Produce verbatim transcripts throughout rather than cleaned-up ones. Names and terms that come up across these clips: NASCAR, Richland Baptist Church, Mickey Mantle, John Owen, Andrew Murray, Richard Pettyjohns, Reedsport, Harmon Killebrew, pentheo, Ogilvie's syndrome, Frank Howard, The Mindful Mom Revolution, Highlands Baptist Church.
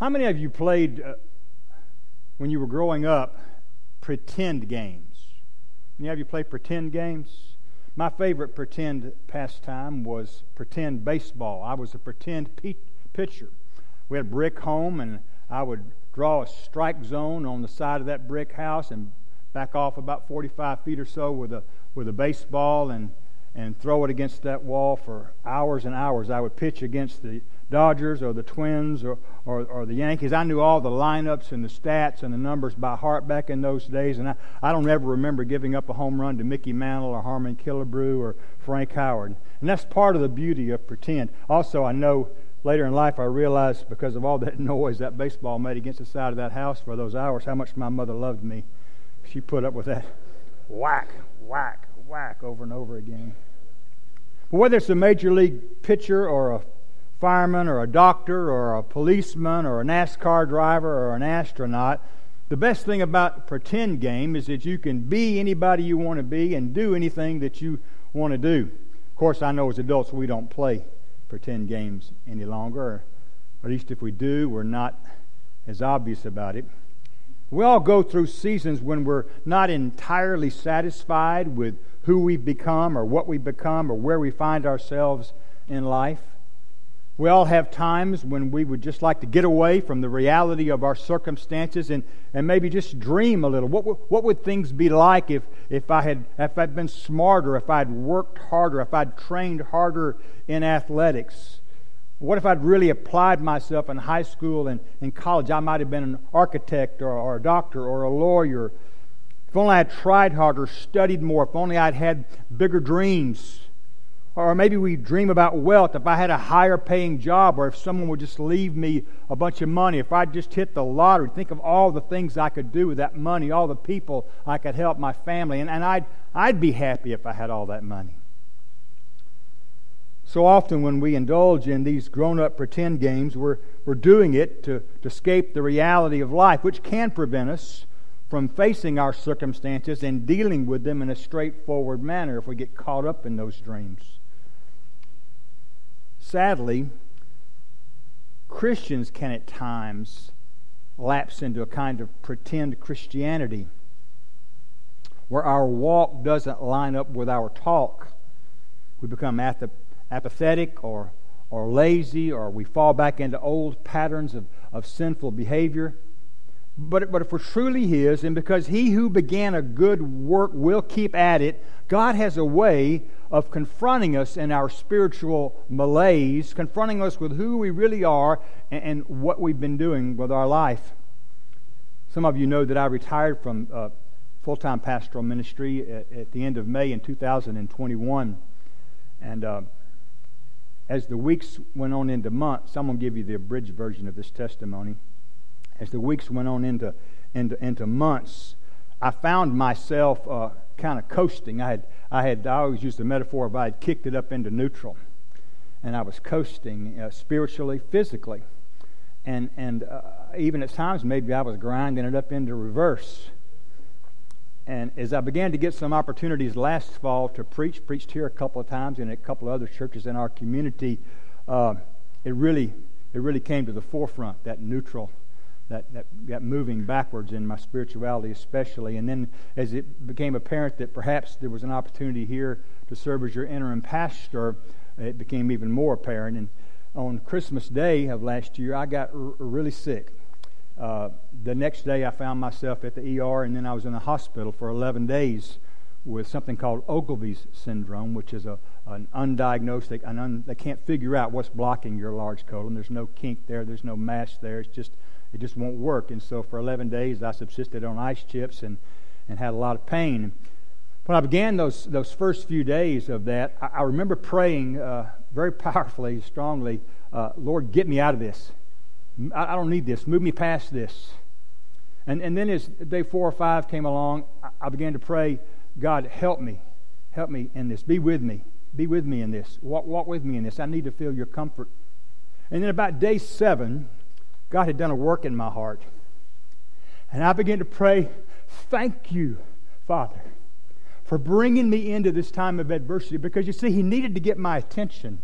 How many of you played, uh, when you were growing up, pretend games? Any of you played pretend games? My favorite pretend pastime was pretend baseball. I was a pretend pe- pitcher. We had a brick home, and I would draw a strike zone on the side of that brick house and back off about forty-five feet or so with a with a baseball and and throw it against that wall for hours and hours. I would pitch against the Dodgers or the Twins or, or, or the Yankees. I knew all the lineups and the stats and the numbers by heart back in those days, and I, I don't ever remember giving up a home run to Mickey Mantle or Harmon Killebrew or Frank Howard. And that's part of the beauty of pretend. Also, I know later in life I realized, because of all that noise that baseball made against the side of that house for those hours, how much my mother loved me. She put up with that whack, whack, whack over and over again. But whether it's a major league pitcher or a fireman or a doctor or a policeman or a NASCAR driver or an astronaut, the best thing about pretend game is that you can be anybody you want to be and do anything that you want to do. Of course, I know as adults we don't play pretend games any longer, or at least if we do, we're not as obvious about it. We all go through seasons when we're not entirely satisfied with who we've become or what we've become or where we find ourselves in life. We all have times when we would just like to get away from the reality of our circumstances and, and maybe just dream a little. What w- what would things be like if, if I had if I'd been smarter, if I'd worked harder, if I'd trained harder in athletics? What if I'd really applied myself in high school and in college? I might have been an architect or, or a doctor or a lawyer. If only I had tried harder, studied more, if only I'd had bigger dreams. Or maybe we dream about wealth. If I had a higher paying job, or if someone would just leave me a bunch of money, if I just hit the lottery, think of all the things I could do with that money, all the people I could help, my family. And, and I'd, I'd be happy if I had all that money. So often when we indulge in these grown-up pretend games, we're, we're doing it to, to escape the reality of life, which can prevent us from facing our circumstances and dealing with them in a straightforward manner if we get caught up in those dreams. Sadly, Christians can at times lapse into a kind of pretend Christianity where our walk doesn't line up with our talk. We become ath- apathetic or, or lazy, or we fall back into old patterns of, of sinful behavior. But, but if we're truly His, and because He who began a good work will keep at it, God has a way of confronting us in our spiritual malaise, confronting us with who we really are and, and what we've been doing with our life. Some of you know that I retired from uh, full-time pastoral ministry at, at the end of May in two thousand twenty-one. And uh, as the weeks went on into months, I'm going to give you the abridged version of this testimony. As the weeks went on into into, into months, I found myself uh, kind of coasting. I had I had I always used the metaphor of I had kicked it up into neutral, and I was coasting uh, spiritually, physically, and and uh, even at times maybe I was grinding it up into reverse. And as I began to get some opportunities last fall to preach, preached here a couple of times and at a couple of other churches in our community, uh, it really it really came to the forefront, that neutral. That, that that moving backwards in my spirituality especially. And then as it became apparent that perhaps there was an opportunity here to serve as your interim pastor, it became even more apparent. And on Christmas Day of last year, I got r- really sick. Uh, the next day, I found myself at the E R, and then I was in the hospital for eleven days with something called Ogilvie's syndrome, which is a an undiagnosed, they, an un, they can't figure out what's blocking your large colon. There's no kink there. There's no mass there. It's just... It just won't work. And so for eleven days, I subsisted on ice chips and, and had a lot of pain. When I began those those first few days of that, I, I remember praying uh, very powerfully, strongly, uh, Lord, get me out of this. I, I don't need this. Move me past this. And and then as day four or five came along, I, I began to pray, God, help me. Help me in this. Be with me. Be with me in this. Walk, walk with me in this. I need to feel your comfort. And then about day seven... God had done a work in my heart. And I began to pray, thank you, Father, for bringing me into this time of adversity. Because you see, He needed to get my attention.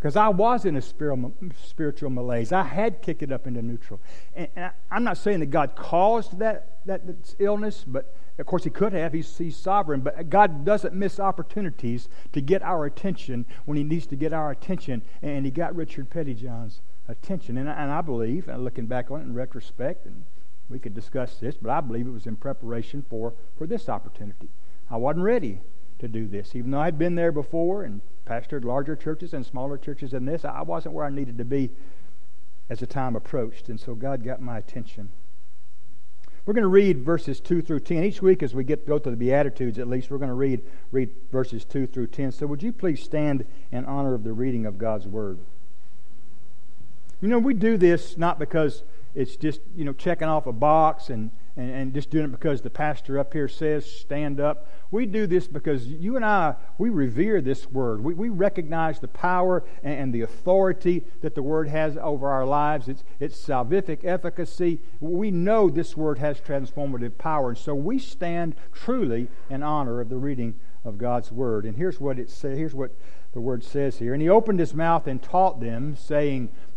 Because I was in a spiritual malaise. I had kicked it up into neutral. And, and I, I'm not saying that God caused that, that illness, but of course He could have. He's, he's sovereign. But God doesn't miss opportunities to get our attention when He needs to get our attention. And He got Richard Pettyjohns' attention. And I, and I believe, and looking back on it in retrospect, and we could discuss this, but I believe it was in preparation for, for this opportunity. I wasn't ready to do this, even though I'd been there before and pastored larger churches and smaller churches than this. I wasn't where I needed to be as the time approached, and so God got my attention. We're going to read verses two through ten. Each week as we get go to the Beatitudes, at least, we're going to read, read verses two through ten. So would you please stand in honor of the reading of God's Word? You know, we do this not because it's just, you know, checking off a box and, and, and just doing it because the pastor up here says, stand up. We do this because you and I, we revere this Word. We, we recognize the power and, and the authority that the Word has over our lives. It's, it's salvific efficacy. We know this Word has transformative power. And so we stand truly in honor of the reading of God's Word. And here's what it says. Here's what the Word says here. And He opened His mouth and taught them, saying,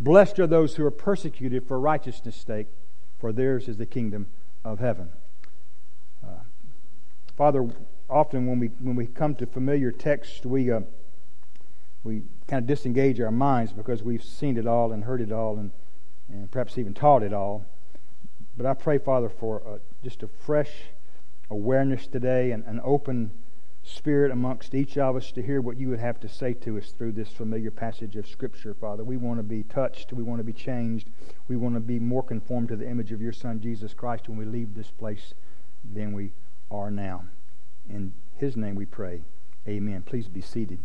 Blessed are those who are persecuted for righteousness' sake, for theirs is the kingdom of heaven. Uh, Father, often when we when we come to familiar texts, we uh, we kind of disengage our minds because we've seen it all and heard it all and, and perhaps even taught it all. But I pray, Father, for uh, just a fresh awareness today and an open Spirit amongst each of us to hear what You would have to say to us through this familiar passage of Scripture, Father. We want to be touched. We want to be changed. We want to be more conformed to the image of Your Son, Jesus Christ, when we leave this place than we are now. In His name we pray. Amen. Please be seated.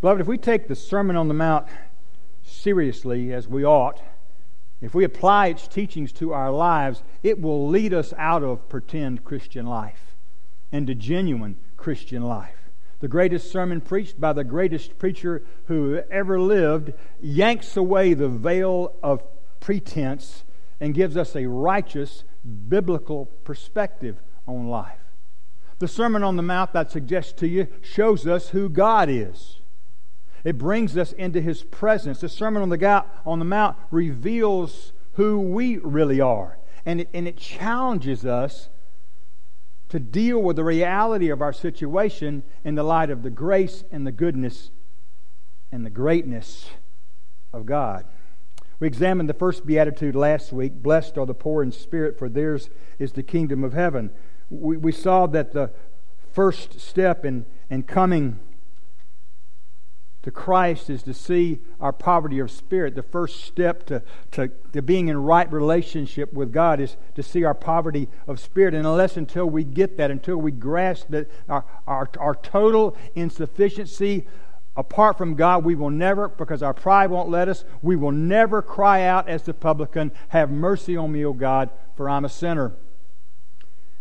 Beloved, if we take the Sermon on the Mount seriously, as we ought, if we apply its teachings to our lives, it will lead us out of pretend Christian life into genuine Christian life. The greatest sermon preached by the greatest preacher who ever lived yanks away the veil of pretense and gives us a righteous, biblical perspective on life. The Sermon on the Mount, I suggest to you, shows us who God is. It brings us into His presence. The Sermon on the, Ga- on the Mount reveals who we really are. And it, and it challenges us to deal with the reality of our situation in the light of the grace and the goodness and the greatness of God. We examined the first beatitude last week. Blessed are the poor in spirit, for theirs is the kingdom of heaven. We, we saw that the first step in, in coming to Christ is to see our poverty of spirit. The first step to, to, to being in right relationship with God is to see our poverty of spirit. And unless until we get that, until we grasp that our, our, our total insufficiency apart from God, we will never, because our pride won't let us, we will never cry out as the publican, have mercy on me, O God, for I'm a sinner.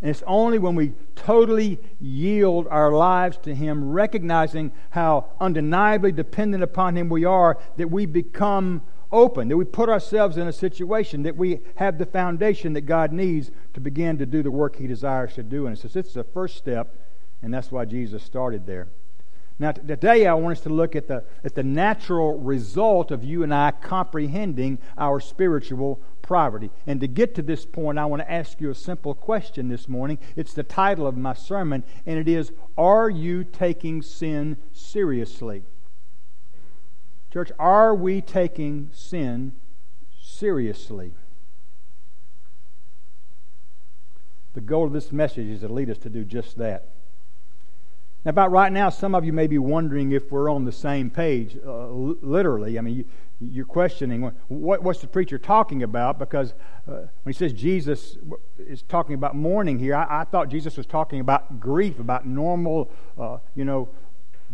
And it's only when we totally yield our lives to Him, recognizing how undeniably dependent upon Him we are, that we become open, that we put ourselves in a situation, that we have the foundation that God needs to begin to do the work He desires to do in us. It's the first step, and that's why Jesus started there. Now, t- today I want us to look at the, at the natural result of you and I comprehending our spiritual poverty. And to get to this point, I want to ask you a simple question this morning. It's the title of my sermon, and it is, are you taking sin seriously? Church, are we taking sin seriously? The goal of this message is to lead us to do just that. Now, about right now, some of you may be wondering if we're on the same page, uh, l- literally. I mean, you, you're questioning, what, what's the preacher talking about? Because uh, when he says Jesus is talking about mourning here, I, I thought Jesus was talking about grief, about normal, uh, you know,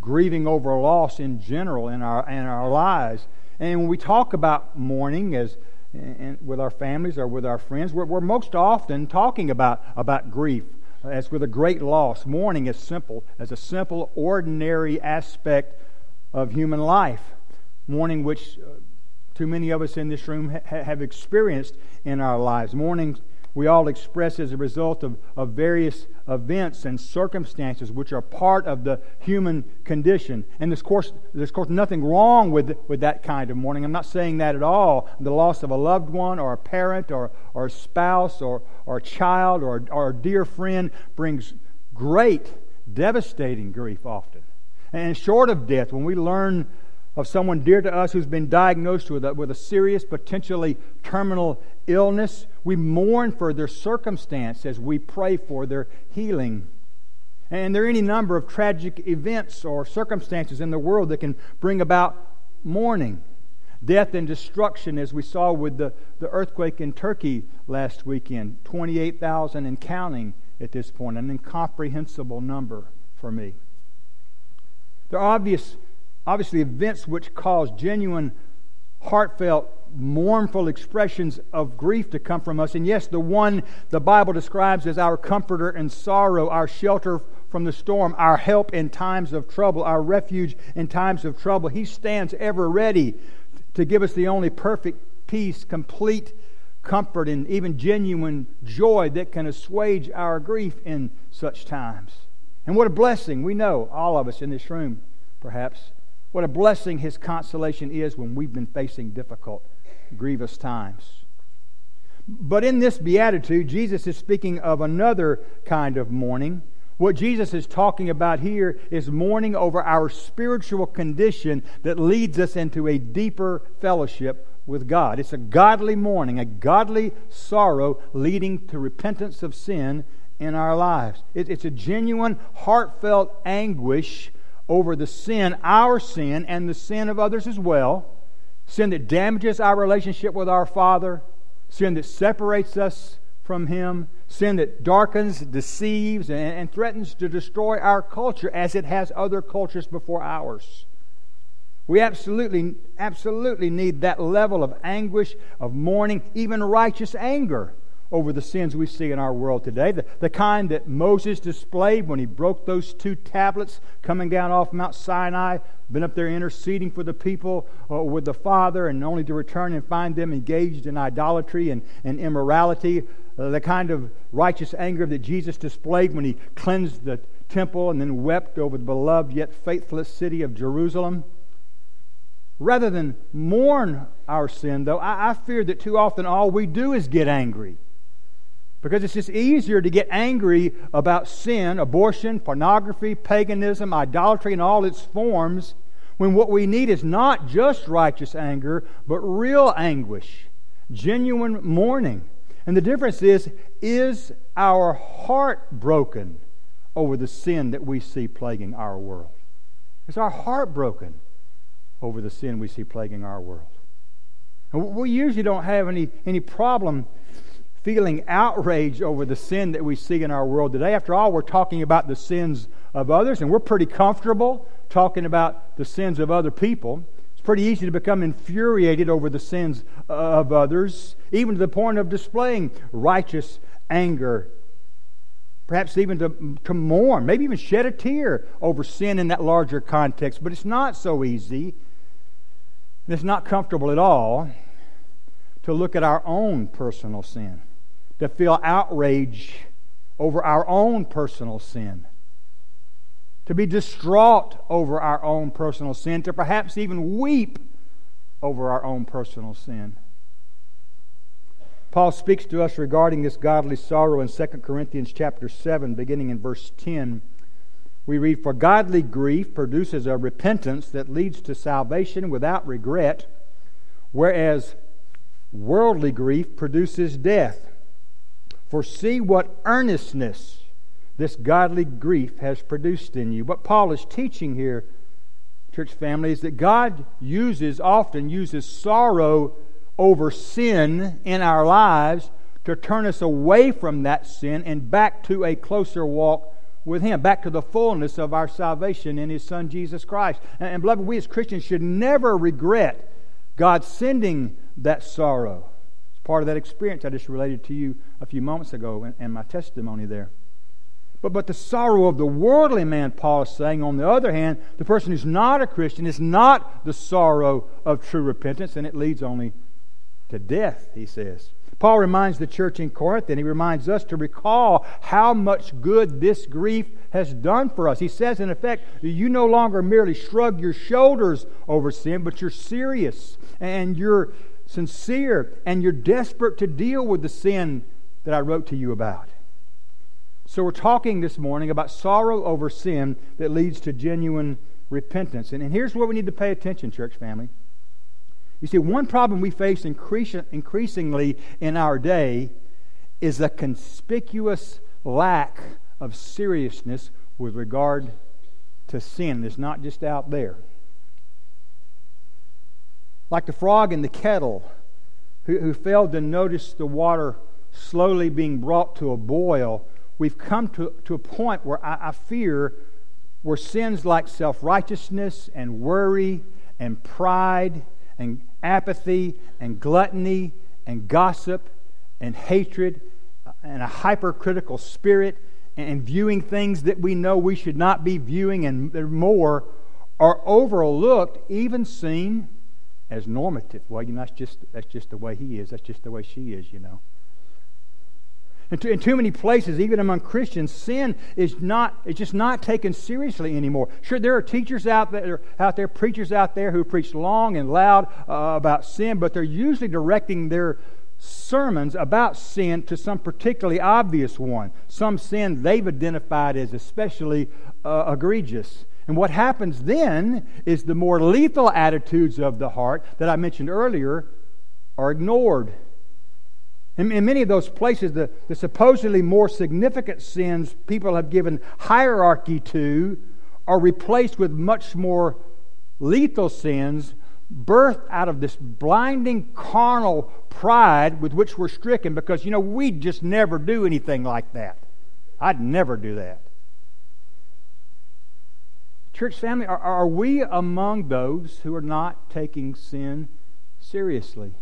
grieving over loss in general in our in our lives. And when we talk about mourning as and with our families or with our friends, we're, we're most often talking about about grief as with a great loss. Mourning is simple, as a simple, ordinary aspect of human life. Mourning, which uh, too many of us in this room ha- have experienced in our lives. Mourning we all express as a result of, of various events and circumstances which are part of the human condition. And there's, of course, there's of course nothing wrong with, with that kind of mourning. I'm not saying that at all. The loss of a loved one or a parent or, or a spouse or, or a child or, or a dear friend brings great, devastating grief often. And short of death, when we learn of someone dear to us who's been diagnosed with a, with a serious, potentially terminal illness, we mourn for their circumstance as we pray for their healing. And there are any number of tragic events or circumstances in the world that can bring about mourning. Death and destruction, as we saw with the, the earthquake in Turkey last weekend, twenty-eight thousand and counting at this point, an incomprehensible number for me. There are obvious Obviously, events which cause genuine, heartfelt, mournful expressions of grief to come from us. And yes, the one the Bible describes as our comforter in sorrow, our shelter from the storm, our help in times of trouble, our refuge in times of trouble. He stands ever ready to give us the only perfect peace, complete comfort, and even genuine joy that can assuage our grief in such times. And what a blessing, we know, all of us in this room, perhaps, what a blessing His consolation is when we've been facing difficult, grievous times. But in this beatitude, Jesus is speaking of another kind of mourning. What Jesus is talking about here is mourning over our spiritual condition that leads us into a deeper fellowship with God. It's a godly mourning, a godly sorrow leading to repentance of sin in our lives. It, it's a genuine, heartfelt anguish over the sin, our sin, and the sin of others as well. Sin that damages our relationship with our Father. Sin that separates us from Him. Sin that darkens, deceives, and, and threatens to destroy our culture as it has other cultures before ours. We absolutely, absolutely need that level of anguish, of mourning, even righteous anger over the sins we see in our world today. The, the kind that Moses displayed when he broke those two tablets coming down off Mount Sinai, been up there interceding for the people uh, with the Father, and only to return and find them engaged in idolatry and, and immorality. Uh, the kind of righteous anger that Jesus displayed when He cleansed the temple and then wept over the beloved yet faithless city of Jerusalem. Rather than mourn our sin, though, I, I fear that too often all we do is get angry. Because it's just easier to get angry about sin, abortion, pornography, paganism, idolatry in all its forms, when what we need is not just righteous anger, but real anguish, genuine mourning. And the difference is, is our heart broken over the sin that we see plaguing our world? Is our heart broken over the sin we see plaguing our world? And we usually don't have any, any problem feeling outrage over the sin that we see in our world today. After all, we're talking about the sins of others, and we're pretty comfortable talking about the sins of other people. It's pretty easy to become infuriated over the sins of others, even to the point of displaying righteous anger. Perhaps even to, to mourn, maybe even shed a tear over sin in that larger context. But it's not so easy, and it's not comfortable at all to look at our own personal sin, to feel outrage over our own personal sin, to be distraught over our own personal sin, to perhaps even weep over our own personal sin. Paul speaks to us regarding this godly sorrow in Second Corinthians chapter seven, beginning in verse ten. We read, "For godly grief produces a repentance that leads to salvation without regret, whereas worldly grief produces death. For see what earnestness this godly grief has produced in you." What Paul is teaching here, church family, is that God uses, often uses sorrow over sin in our lives to turn us away from that sin and back to a closer walk with Him, back to the fullness of our salvation in His Son, Jesus Christ. And, and beloved, we as Christians should never regret God sending that sorrow. It's part of that experience I just related to you a few moments ago in, in my testimony there. But, but the sorrow of the worldly man, Paul is saying, on the other hand, the person who's not a Christian is not the sorrow of true repentance, and it leads only to death, he says. Paul reminds the church in Corinth, and he reminds us to recall how much good this grief has done for us. He says, in effect, you no longer merely shrug your shoulders over sin, but you're serious, and you're sincere, and you're desperate to deal with the sin that I wrote to you about. So we're talking this morning about sorrow over sin that leads to genuine repentance. And, and here's where we need to pay attention, church family. You see, one problem we face increas- increasingly in our day is a conspicuous lack of seriousness with regard to sin. It's not just out there. Like the frog in the kettle who, who failed to notice the water slowly being brought to a boil, we've come to, to a point where I, I fear where sins like self-righteousness and worry and pride and apathy and gluttony and gossip and hatred and a hypercritical spirit and viewing things that we know we should not be viewing and more are overlooked, even seen as normative. Well, you know, that's just, that's just the way he is. That's just the way she is, you know. In too many places, even among Christians, sin is not it's just not taken seriously anymore. Sure, there are teachers out there, out there, preachers out there who preach long and loud uh, about sin, but they're usually directing their sermons about sin to some particularly obvious one, some sin they've identified as especially uh, egregious. And what happens then is the more lethal attitudes of the heart that I mentioned earlier are ignored. In, in many of those places, the, the supposedly more significant sins people have given hierarchy to are replaced with much more lethal sins birthed out of this blinding carnal pride with which we're stricken because, you know, we just never do anything like that. I'd never do that. Church family, are, are we among those who are not taking sin seriously?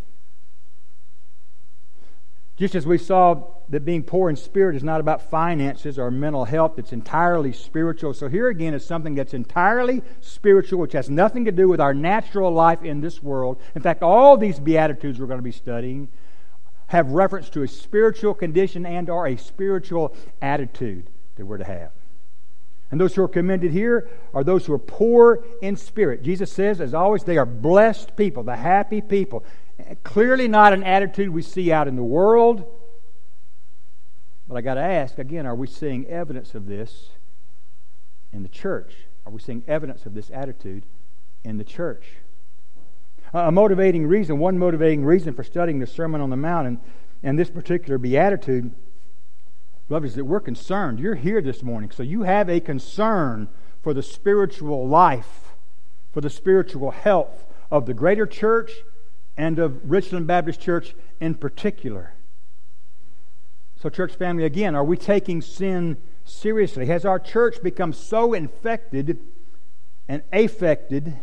Just as we saw that being poor in spirit is not about finances or mental health, it's entirely spiritual. So here again is something that's entirely spiritual, which has nothing to do with our natural life in this world. In fact, all these Beatitudes we're going to be studying have reference to a spiritual condition and or a spiritual attitude that we're to have. And those who are commended here are those who are poor in spirit. Jesus says, as always, they are blessed people, the happy people. Clearly not an attitude we see out in the world. But I got to ask, again, are we seeing evidence of this in the church? Are we seeing evidence of this attitude in the church? A motivating reason, one motivating reason for studying the Sermon on the Mount and, and this particular beatitude, beloved, is that we're concerned. You're here this morning, so you have a concern for the spiritual life, for the spiritual health of the greater church, and of Richland Baptist Church in particular. So, church family, again, are we taking sin seriously? Has our church become so infected and affected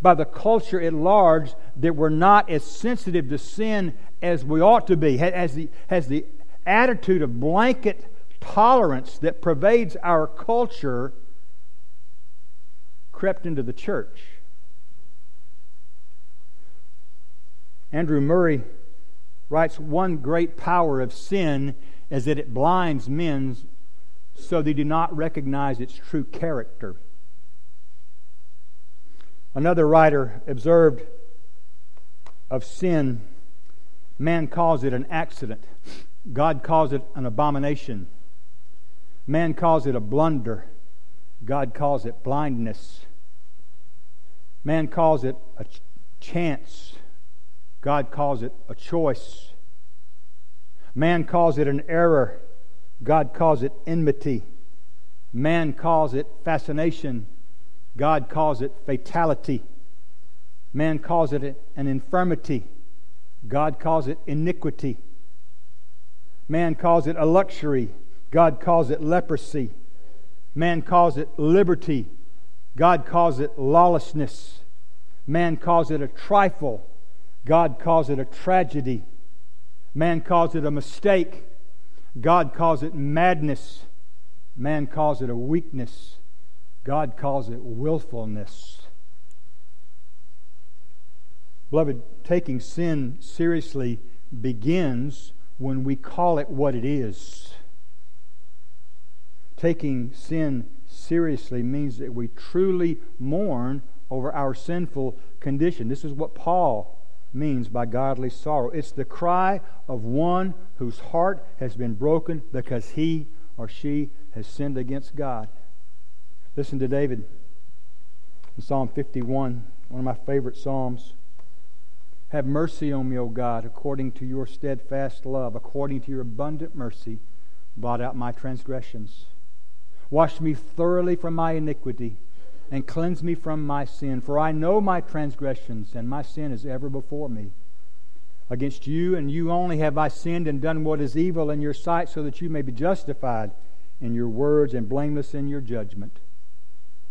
by the culture at large that we're not as sensitive to sin as we ought to be? Has the, has the attitude of blanket tolerance that pervades our culture crept into the church? Andrew Murray writes, one great power of sin is that it blinds men so they do not recognize its true character. Another writer observed of sin, man calls it an accident. God calls it an abomination. Man calls it a blunder. God calls it blindness. Man calls it a ch- chance. God calls it a choice. Man calls it an error. God calls it enmity. Man calls it fascination. God calls it fatality. Man calls it an infirmity. God calls it iniquity. Man calls it a luxury. God calls it leprosy. Man calls it liberty. God calls it lawlessness. Man calls it a trifle. God calls it a tragedy. Man calls it a mistake. God calls it madness. Man calls it a weakness. God calls it willfulness. Beloved, taking sin seriously begins when we call it what it is. Taking sin seriously means that we truly mourn over our sinful condition. This is what Paul means by godly sorrow. It's the cry of one whose heart has been broken because he or she has sinned against God. Listen to David in Psalm fifty-one, one of my favorite Psalms. Have mercy on me, O God, according to your steadfast love, according to your abundant mercy, blot out my transgressions. Wash me thoroughly from my iniquity, and cleanse me from my sin. For I know my transgressions, and my sin is ever before me. Against you and you only have I sinned and done what is evil in your sight, so that you may be justified in your words and blameless in your judgment.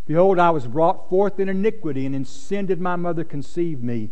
Behold, I was brought forth in iniquity, and in sin did my mother conceive me.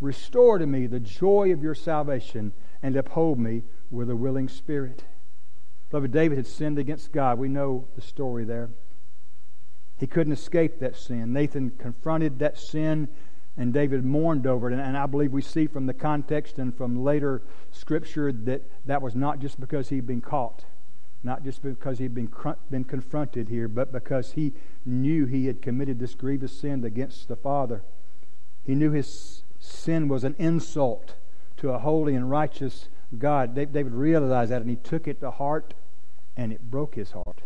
Restore to me the joy of your salvation, and uphold me with a willing spirit. Beloved, David had sinned against God. We know the story there. He couldn't escape that sin. Nathan confronted that sin, and David mourned over it. And I believe we see from the context and from later Scripture that that was not just because he'd been caught, not just because he'd been been confronted here, but because he knew he had committed this grievous sin against the Father. He knew his sin was an insult to a holy and righteous God. David realized that, and he took it to heart, and it broke his heart.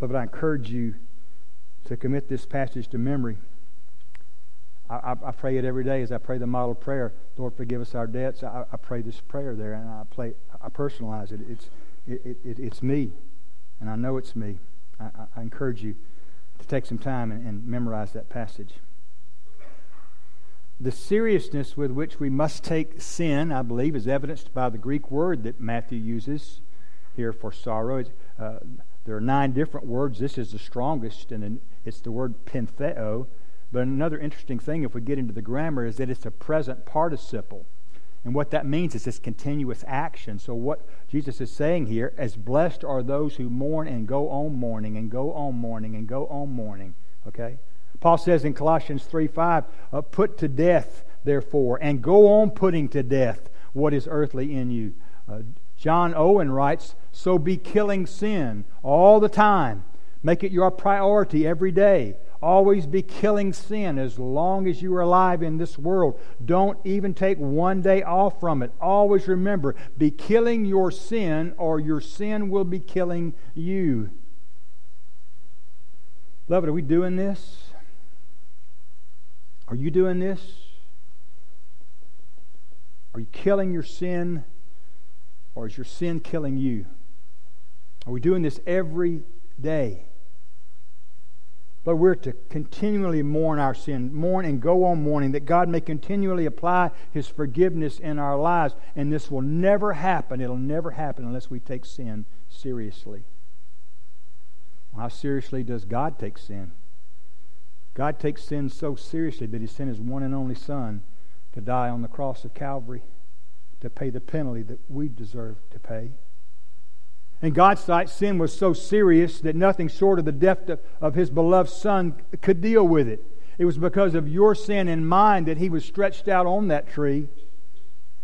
But I encourage you to commit this passage to memory. I, I, I pray it every day as I pray the model prayer, Lord, forgive us our debts. I, I pray this prayer there, and I play, I personalize it. It's it, it, it's me, and I know it's me. I, I, I encourage you to take some time and, and memorize that passage. The seriousness with which we must take sin, I believe, is evidenced by the Greek word that Matthew uses here for sorrow. It's, uh, There are nine different words. This is the strongest, and it's the word pentheo. But another interesting thing, if we get into the grammar, is that it's a present participle. And what that means is this continuous action. So what Jesus is saying here, as blessed are those who mourn and go on mourning and go on mourning and go on mourning. Okay? Paul says in Colossians three five, uh, put to death, therefore, and go on putting to death what is earthly in you. Uh, John Owen writes, so be killing sin all the time. Make it your priority every day. Always be killing sin as long as you are alive in this world. Don't even take one day off from it. Always remember, be killing your sin or your sin will be killing you. Beloved, are we doing this? Are you doing this? Are you killing your sin? Or is your sin killing you? Are we doing this every day? But we're to continually mourn our sin, mourn and go on mourning, that God may continually apply His forgiveness in our lives. And this will never happen. It'll never happen unless we take sin seriously. Well, how seriously does God take sin? God takes sin so seriously that He sent His one and only Son to die on the cross of Calvary, to pay the penalty that we deserve to pay. In God's sight, sin was so serious that nothing short of the death of, of His beloved Son could deal with it. It was because of your sin and mine that He was stretched out on that tree.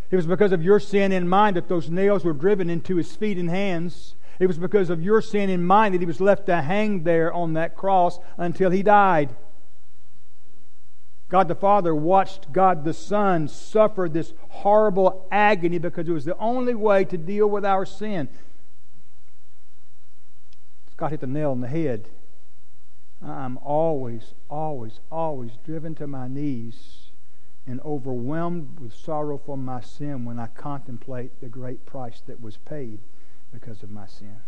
It was because of your sin and mine that those nails were driven into His feet and hands. It was because of your sin and mine that He was left to hang there on that cross until He died. God the Father watched God the Son suffer this horrible agony because it was the only way to deal with our sin. It's Scott hit the nail on the head. I'm always, always, always driven to my knees and overwhelmed with sorrow for my sin when I contemplate the great price that was paid because of my sin.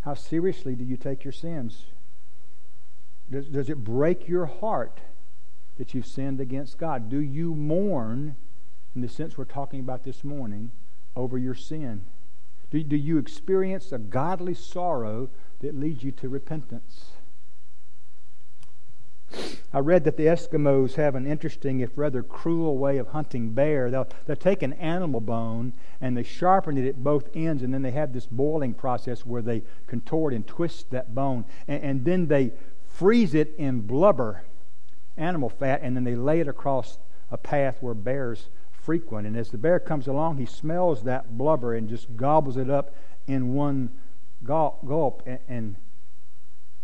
How seriously do you take your sins? Does, does it break your heart that you've sinned against God? Do you mourn, in the sense we're talking about this morning, over your sin? Do, do you experience a godly sorrow that leads you to repentance? I read that the Eskimos have an interesting, if rather cruel, way of hunting bear. They'll, they'll take an animal bone and they sharpen it at both ends, and then they have this boiling process where they contort and twist that bone, and, and then they freeze it in blubber, animal fat, and then they lay it across a path where bears frequent. And as the bear comes along, he smells that blubber and just gobbles it up in one gulp. And, and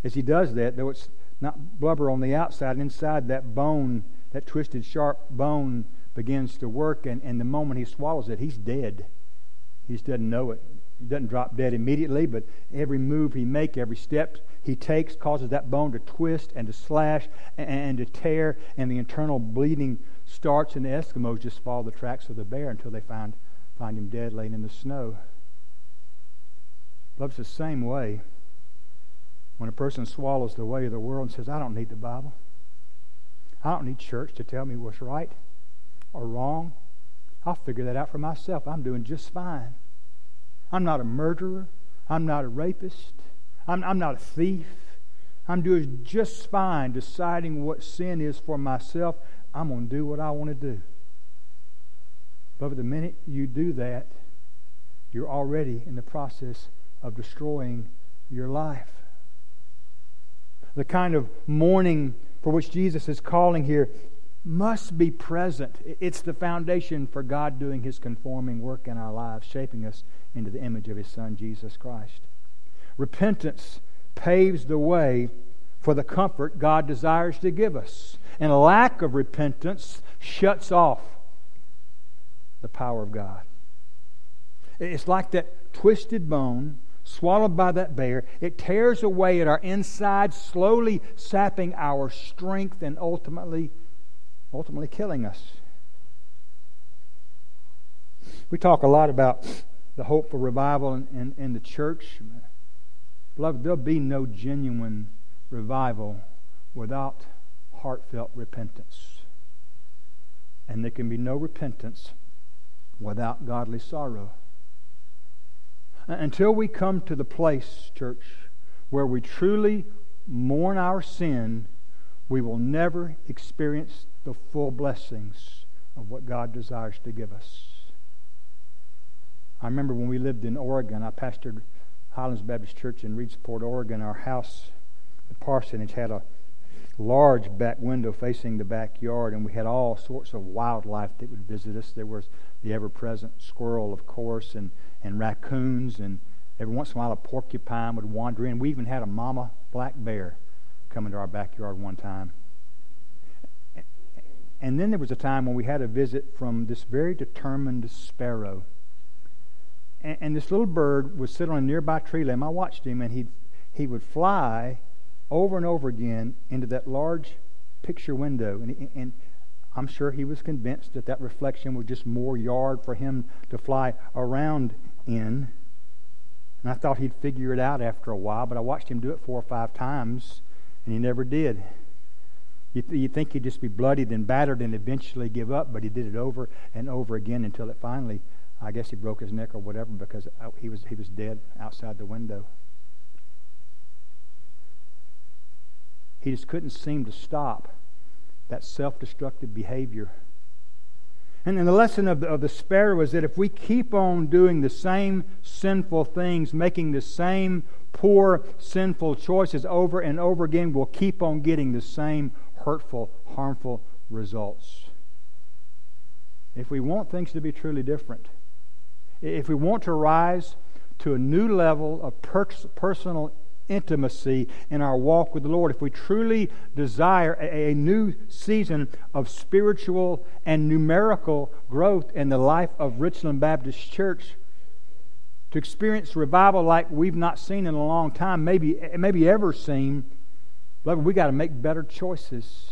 as he does that, though it's not blubber on the outside, inside that bone, that twisted sharp bone begins to work, and, and the moment he swallows it, he's dead. He just doesn't know it. He doesn't drop dead immediately, but every move he makes, every step he takes, causes that bone to twist and to slash and, and to tear, and the internal bleeding starts, and the Eskimos just follow the tracks of the bear until they find find him dead laying in the snow. Love's the same way. When a person swallows the way of the world and says, I don't need the Bible. I don't need church to tell me what's right or wrong. I'll figure that out for myself. I'm doing just fine. I'm not a murderer. I'm not a rapist. I'm, I'm not a thief. I'm doing just fine deciding what sin is for myself. I'm going to do what I want to do. But the minute you do that, you're already in the process of destroying your life. The kind of mourning for which Jesus is calling here must be present. It's the foundation for God doing His conforming work in our lives, shaping us into the image of His Son, Jesus Christ. Repentance paves the way for the comfort God desires to give us. And a lack of repentance shuts off the power of God. It's like that twisted bone swallowed by that bear. It tears away at our insides, slowly sapping our strength and ultimately, ultimately killing us. We talk a lot about the hope for revival in, in, in the church. Beloved, there'll be no genuine revival without heartfelt repentance. And there can be no repentance without godly sorrow. Until we come to the place, church, where we truly mourn our sin, we will never experience the full blessings of what God desires to give us. I remember when we lived in Oregon, I pastored Highlands Baptist Church in Reedsport, Oregon. Our house, the parsonage, had a large back window facing the backyard, and we had all sorts of wildlife that would visit us. There was the ever-present squirrel, of course, and and raccoons, and every once in a while a porcupine would wander in. We even had a mama black bear come into our backyard one time. And then there was a time when we had a visit from this very determined sparrow. And, and this little bird would sit on a nearby tree limb. I watched him, and he'd, he would fly over and over again into that large picture window. And, and I'm sure he was convinced that that reflection was just more yard for him to fly around in. And I thought he'd figure it out after a while, but I watched him do it four or five times, and he never did. You th- you'd think he'd just be bloodied and battered and eventually give up, but he did it over and over again until it finally, I guess he broke his neck or whatever, because he was, he was dead outside the window. He just couldn't seem to stop that self-destructive behavior. And then the lesson of the, of the sparrow is that if we keep on doing the same sinful things, making the same poor, sinful choices over and over again, we'll keep on getting the same hurtful, harmful results. If we want things to be truly different, if we want to rise to a new level of per- personal intimacy in our walk with the Lord, if we truly desire a, a new season of spiritual and numerical growth in the life of Richland Baptist Church, to experience revival like we've not seen in a long time, maybe maybe ever seen. Beloved, we got to make better choices.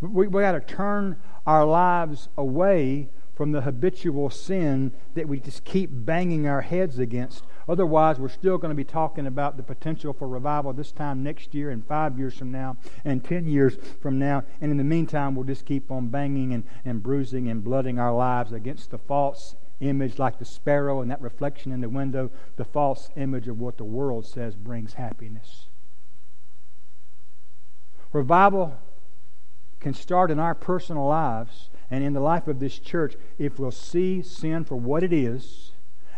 We, we got to turn our lives away from the habitual sin that we just keep banging our heads against. Otherwise, we're still going to be talking about the potential for revival this time next year and five years from now and ten years from now. And in the meantime, we'll just keep on banging and, and bruising and blooding our lives against the false image, like the sparrow and that reflection in the window, the false image of what the world says brings happiness. Revival can start in our personal lives and in the life of this church if we'll see sin for what it is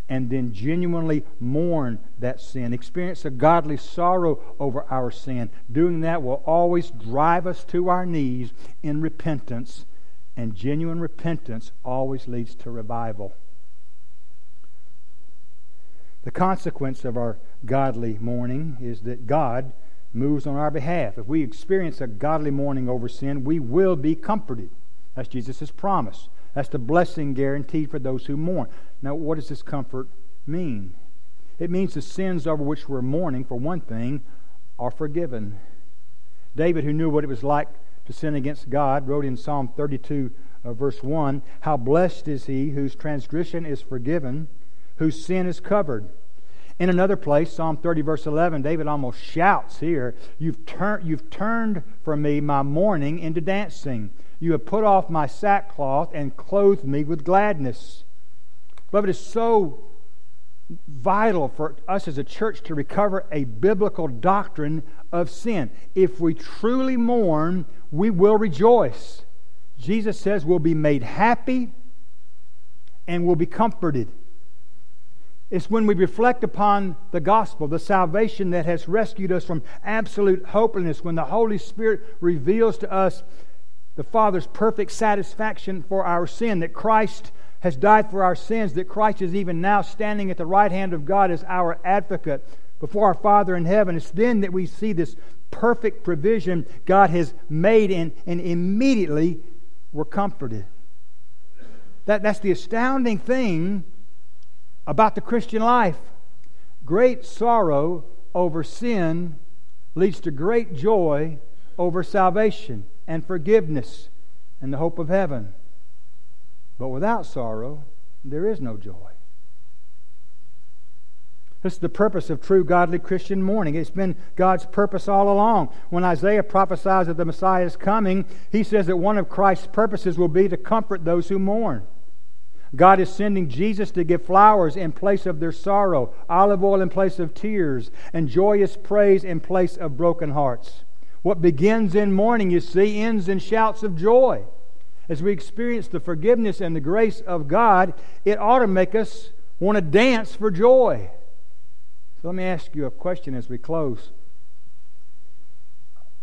and then genuinely mourn that sin, experience a godly sorrow over our sin. Doing that will always drive us to our knees in repentance, and genuine repentance always leads to revival. The consequence of our godly mourning is that God moves on our behalf. If we experience a godly mourning over sin, we will be comforted. That's Jesus' promise. That's the blessing guaranteed for those who mourn. Now, what does this comfort mean? It means the sins over which we're mourning, for one thing, are forgiven. David, who knew what it was like to sin against God, wrote in Psalm thirty-two, uh, verse one, "How blessed is he whose transgression is forgiven, whose sin is covered." In another place, Psalm thirty, verse eleven, David almost shouts here, You've, tur- you've turned for me my mourning into dancing. You have put off my sackcloth and clothed me with gladness." Beloved, it's so vital for us as a church to recover a biblical doctrine of sin. If we truly mourn, we will rejoice. Jesus says we'll be made happy and we'll be comforted. It's when we reflect upon the gospel, the salvation that has rescued us from absolute hopelessness, when the Holy Spirit reveals to us the Father's perfect satisfaction for our sin, that Christ has died for our sins, that Christ is even now standing at the right hand of God as our advocate before our Father in heaven. It's then that we see this perfect provision God has made, and, and immediately we're comforted. That, that's the astounding thing about the Christian life. Great sorrow over sin leads to great joy over salvation and forgiveness and the hope of heaven. But without sorrow, there is no joy. This is the purpose of true godly Christian mourning. It's been God's purpose all along. When Isaiah prophesies of the Messiah's coming, he says that one of Christ's purposes will be to comfort those who mourn. God is sending Jesus to give flowers in place of their sorrow, olive oil in place of tears, and joyous praise in place of broken hearts. What begins in mourning, you see, ends in shouts of joy. As we experience the forgiveness and the grace of God, it ought to make us want to dance for joy. So let me ask you a question as we close.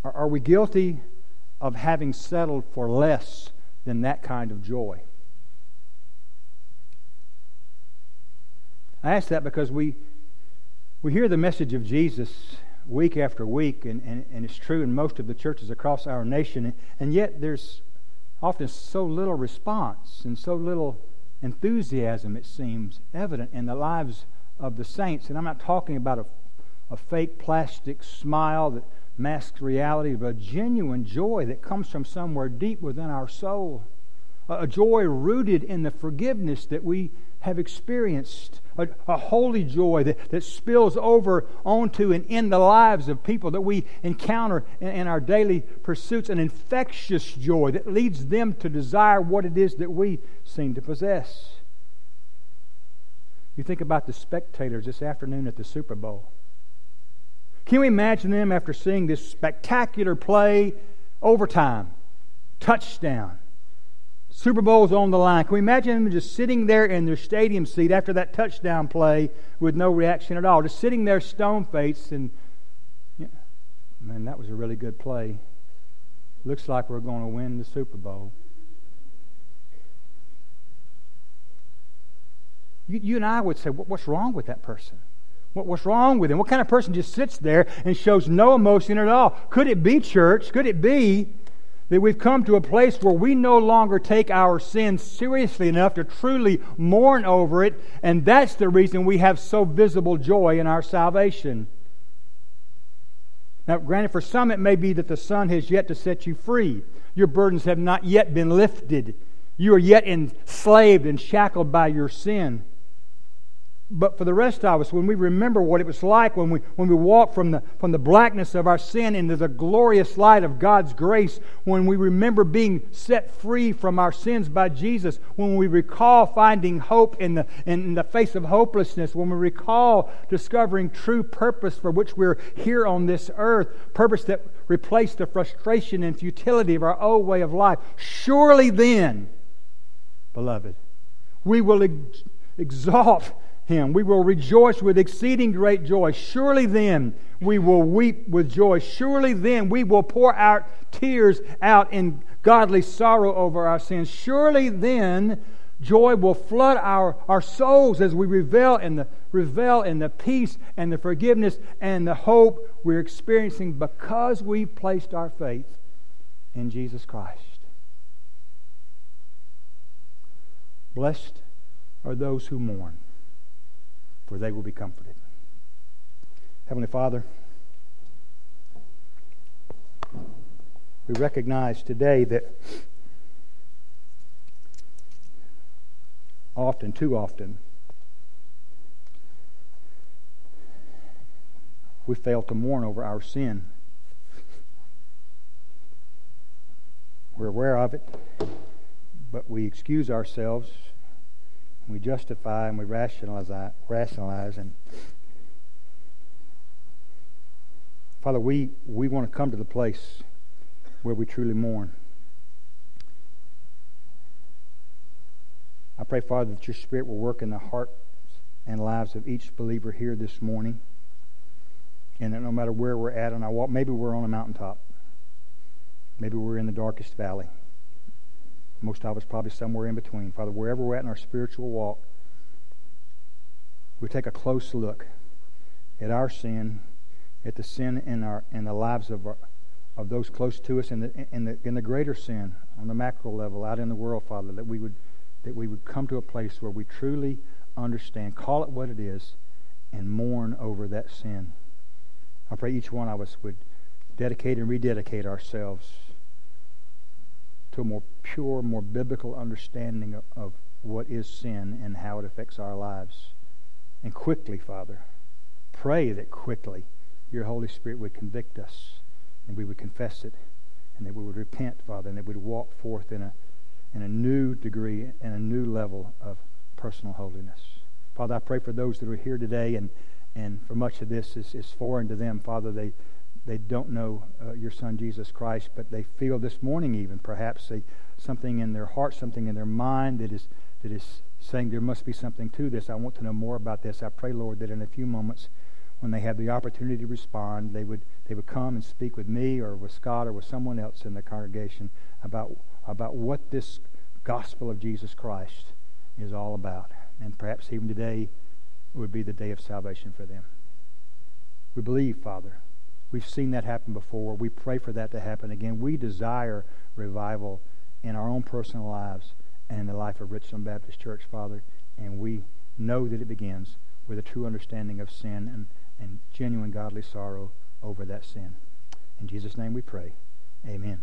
Are we guilty of having settled for less than that kind of joy? I ask that because we we hear the message of Jesus week after week, and, and, and it's true in most of the churches across our nation, and, and yet there's often so little response and so little enthusiasm, it seems, evident in the lives of the saints. And I'm not talking about a, a fake plastic smile that masks reality, but a genuine joy that comes from somewhere deep within our soul, a, a joy rooted in the forgiveness that we have experienced, a, a holy joy that, that spills over onto and in the lives of people that we encounter in, in our daily pursuits, an infectious joy that leads them to desire what it is that we seem to possess. You think about the spectators this afternoon at the Super Bowl. Can we imagine them after seeing this spectacular play, overtime, touchdown? Super Bowl's on the line. Can we imagine them just sitting there in their stadium seat after that touchdown play with no reaction at all? Just sitting there stone-faced and, yeah, man, that was a really good play. Looks like we're going to win the Super Bowl. You, you and I would say, what, what's wrong with that person? What, what's wrong with him? What kind of person just sits there and shows no emotion at all? Could it be, church? Could it be That we've come to a place where we no longer take our sin seriously enough to truly mourn over it, and that's the reason we have so visible joy in our salvation. Now, granted, for some it may be that the sun has yet to set you free. Your burdens have not yet been lifted. You are yet enslaved and shackled by your sin. But for the rest of us, when we remember what it was like when we when we walk from the from the blackness of our sin into the glorious light of God's grace, when we remember being set free from our sins by Jesus, when we recall finding hope in the in the face of hopelessness, when we recall discovering true purpose for which we're here on this earth, purpose that replaced the frustration and futility of our old way of life, surely then, beloved, we will ex- exalt Him. We will rejoice with exceeding great joy. Surely then we will weep with joy. Surely then we will pour our tears out in godly sorrow over our sins. Surely then joy will flood our, our souls as we revel in the revel in the peace and the forgiveness and the hope we're experiencing because we've placed our faith in Jesus Christ. Blessed are those who mourn, for they will be comforted. Heavenly Father, we recognize today that often, too often, we fail to mourn over our sin. We're aware of it, but we excuse ourselves. We justify and we rationalize, rationalize, and Father, we, we want to come to the place where we truly mourn. I pray, Father, that your Spirit will work in the hearts and lives of each believer here this morning, and that no matter where we're at on our walk, maybe we're on a mountaintop, maybe we're in the darkest valley. Most of us probably somewhere in between. Father, wherever we're at in our spiritual walk, we take a close look at our sin, at the sin in our in the lives of our, of those close to us, and the in the in the greater sin on the macro level out in the world, Father, that we would that we would come to a place where we truly understand, call it what it is, and mourn over that sin. I pray each one of us would dedicate and rededicate ourselves to a more pure, more biblical understanding of, of what is sin and how it affects our lives. And quickly, Father, pray that quickly your Holy Spirit would convict us and we would confess it and that we would repent, Father, and that we would walk forth in a, in a new degree and a new level of personal holiness. Father, I pray for those that are here today, and, and for much of this is, is foreign to them. Father, they They don't know uh, your Son, Jesus Christ, but they feel this morning even perhaps they, something in their heart, something in their mind that is that is saying there must be something to this. I want to know more about this. I pray, Lord, that in a few moments when they have the opportunity to respond, they would they would come and speak with me or with Scott or with someone else in the congregation about about what this gospel of Jesus Christ is all about. And perhaps even today would be the day of salvation for them. We believe, Father. We've seen that happen before. We pray for that to happen again. We desire revival in our own personal lives and in the life of Richland Baptist Church, Father. And we know that it begins with a true understanding of sin and, and genuine godly sorrow over that sin. In Jesus' name we pray. Amen.